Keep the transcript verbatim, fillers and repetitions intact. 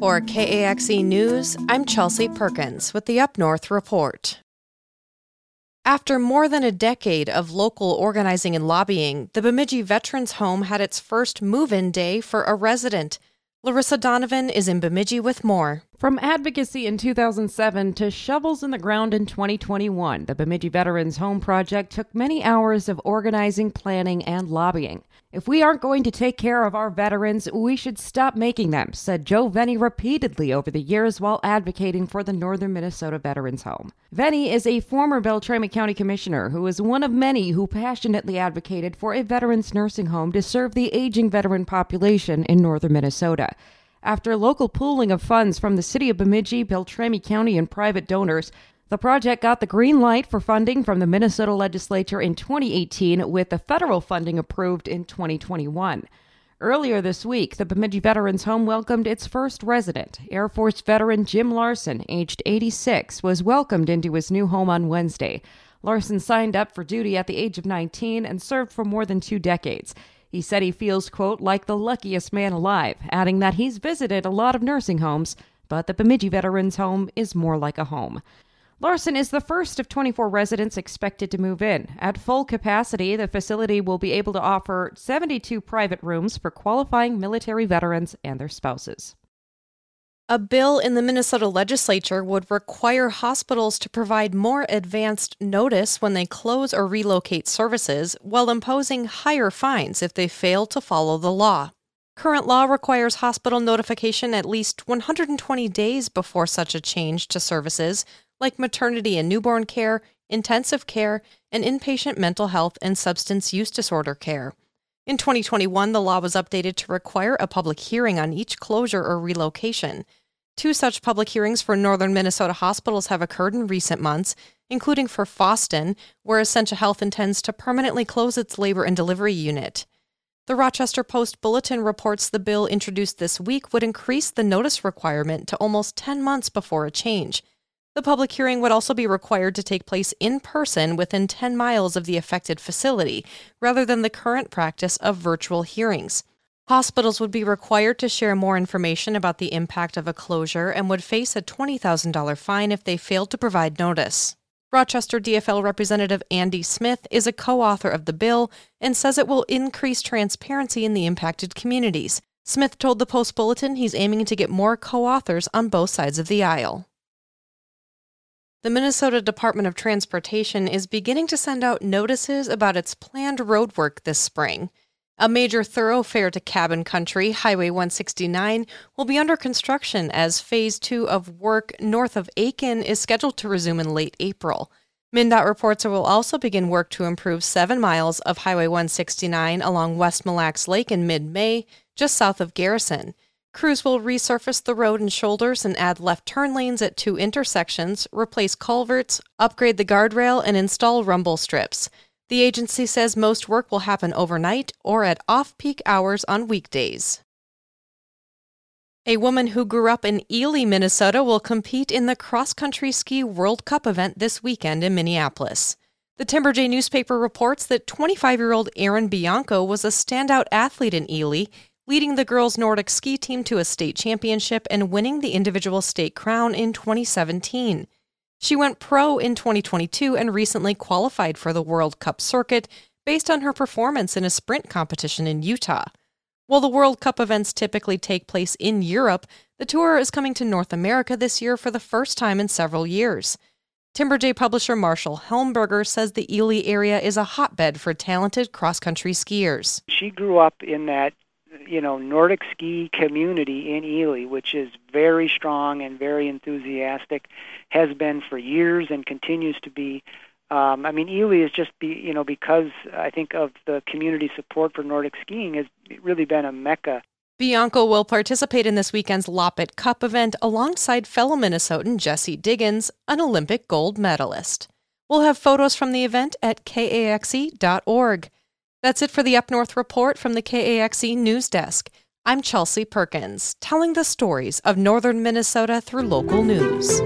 For K A X E News, I'm Chelsea Perkins with the Up North Report. After more than a decade of local organizing and lobbying, the Bemidji Veterans Home had its first move-in day for a resident. Larissa Donovan is in Bemidji with more. From advocacy in two thousand seven to shovels in the ground in twenty twenty-one, the Bemidji Veterans Home Project took many hours of organizing, planning, and lobbying. If we aren't going to take care of our veterans, we should stop making them, said Joe Vene repeatedly over the years while advocating for the Northern Minnesota Veterans Home. Vene is a former Beltrami County commissioner who is one of many who passionately advocated for a veterans nursing home to serve the aging veteran population in northern Minnesota. After local pooling of funds from the city of Bemidji, Beltrami County, and private donors, the project got the green light for funding from the Minnesota legislature in twenty eighteen, with the federal funding approved in twenty twenty-one. Earlier this week, the Bemidji Veterans Home welcomed its first resident. Air Force veteran Jim Larson, aged eighty-six, was welcomed into his new home on Wednesday. Larson signed up for duty at the age of nineteen and served for more than two decades. He said he feels, quote, like the luckiest man alive, adding that he's visited a lot of nursing homes, but the Bemidji Veterans Home is more like a home. Larson is the first of twenty-four residents expected to move in. At full capacity, the facility will be able to offer seventy-two private rooms for qualifying military veterans and their spouses. A bill in the Minnesota legislature would require hospitals to provide more advanced notice when they close or relocate services, while imposing higher fines if they fail to follow the law. Current law requires hospital notification at least one hundred twenty days before such a change to services, like maternity and newborn care, intensive care, and inpatient mental health and substance use disorder care. In twenty twenty-one, the law was updated to require a public hearing on each closure or relocation. Two such public hearings for northern Minnesota hospitals have occurred in recent months, including for Foston, where Essentia Health intends to permanently close its labor and delivery unit. The Rochester Post Bulletin reports the bill introduced this week would increase the notice requirement to almost ten months before a change. The public hearing would also be required to take place in person within ten miles of the affected facility, rather than the current practice of virtual hearings. Hospitals would be required to share more information about the impact of a closure and would face a twenty thousand dollars fine if they failed to provide notice. Rochester D F L Representative Andy Smith is a co-author of the bill and says it will increase transparency in the impacted communities. Smith told the Post Bulletin he's aiming to get more co-authors on both sides of the aisle. The Minnesota Department of Transportation is beginning to send out notices about its planned roadwork this spring. A major thoroughfare to cabin country, Highway one sixty-nine, will be under construction as Phase two of work north of Aiken is scheduled to resume in late April. MnDOT reports it will also begin work to improve seven miles of Highway one sixty-nine along West Mille Lacs Lake in mid-May, just south of Garrison. Crews will resurface the road and shoulders and add left turn lanes at two intersections, replace culverts, upgrade the guardrail, and install rumble strips. The agency says most work will happen overnight or at off-peak hours on weekdays. A woman who grew up in Ely, Minnesota, will compete in the Cross-Country Ski World Cup event this weekend in Minneapolis. The Timberjay newspaper reports that twenty-five-year-old Aaron Bianco was a standout athlete in Ely, leading the girls' Nordic ski team to a state championship and winning the individual state crown in twenty seventeen. She went pro in twenty twenty-two and recently qualified for the World Cup circuit based on her performance in a sprint competition in Utah. While the World Cup events typically take place in Europe, the tour is coming to North America this year for the first time in several years. Timberjay publisher Marshall Helmberger says the Ely area is a hotbed for talented cross-country skiers. She grew up in that you know, Nordic ski community in Ely, which is very strong and very enthusiastic, has been for years and continues to be. Um, I mean, Ely is just, be, you know, because I think of the community support for Nordic skiing, has really been a mecca. Bianco will participate in this weekend's Loppet Cup event alongside fellow Minnesotan Jesse Diggins, an Olympic gold medalist. We'll have photos from the event at K A X E dot org. That's it for the Up North Report from the K A X E News Desk. I'm Chelsea Perkins, telling the stories of northern Minnesota through local news.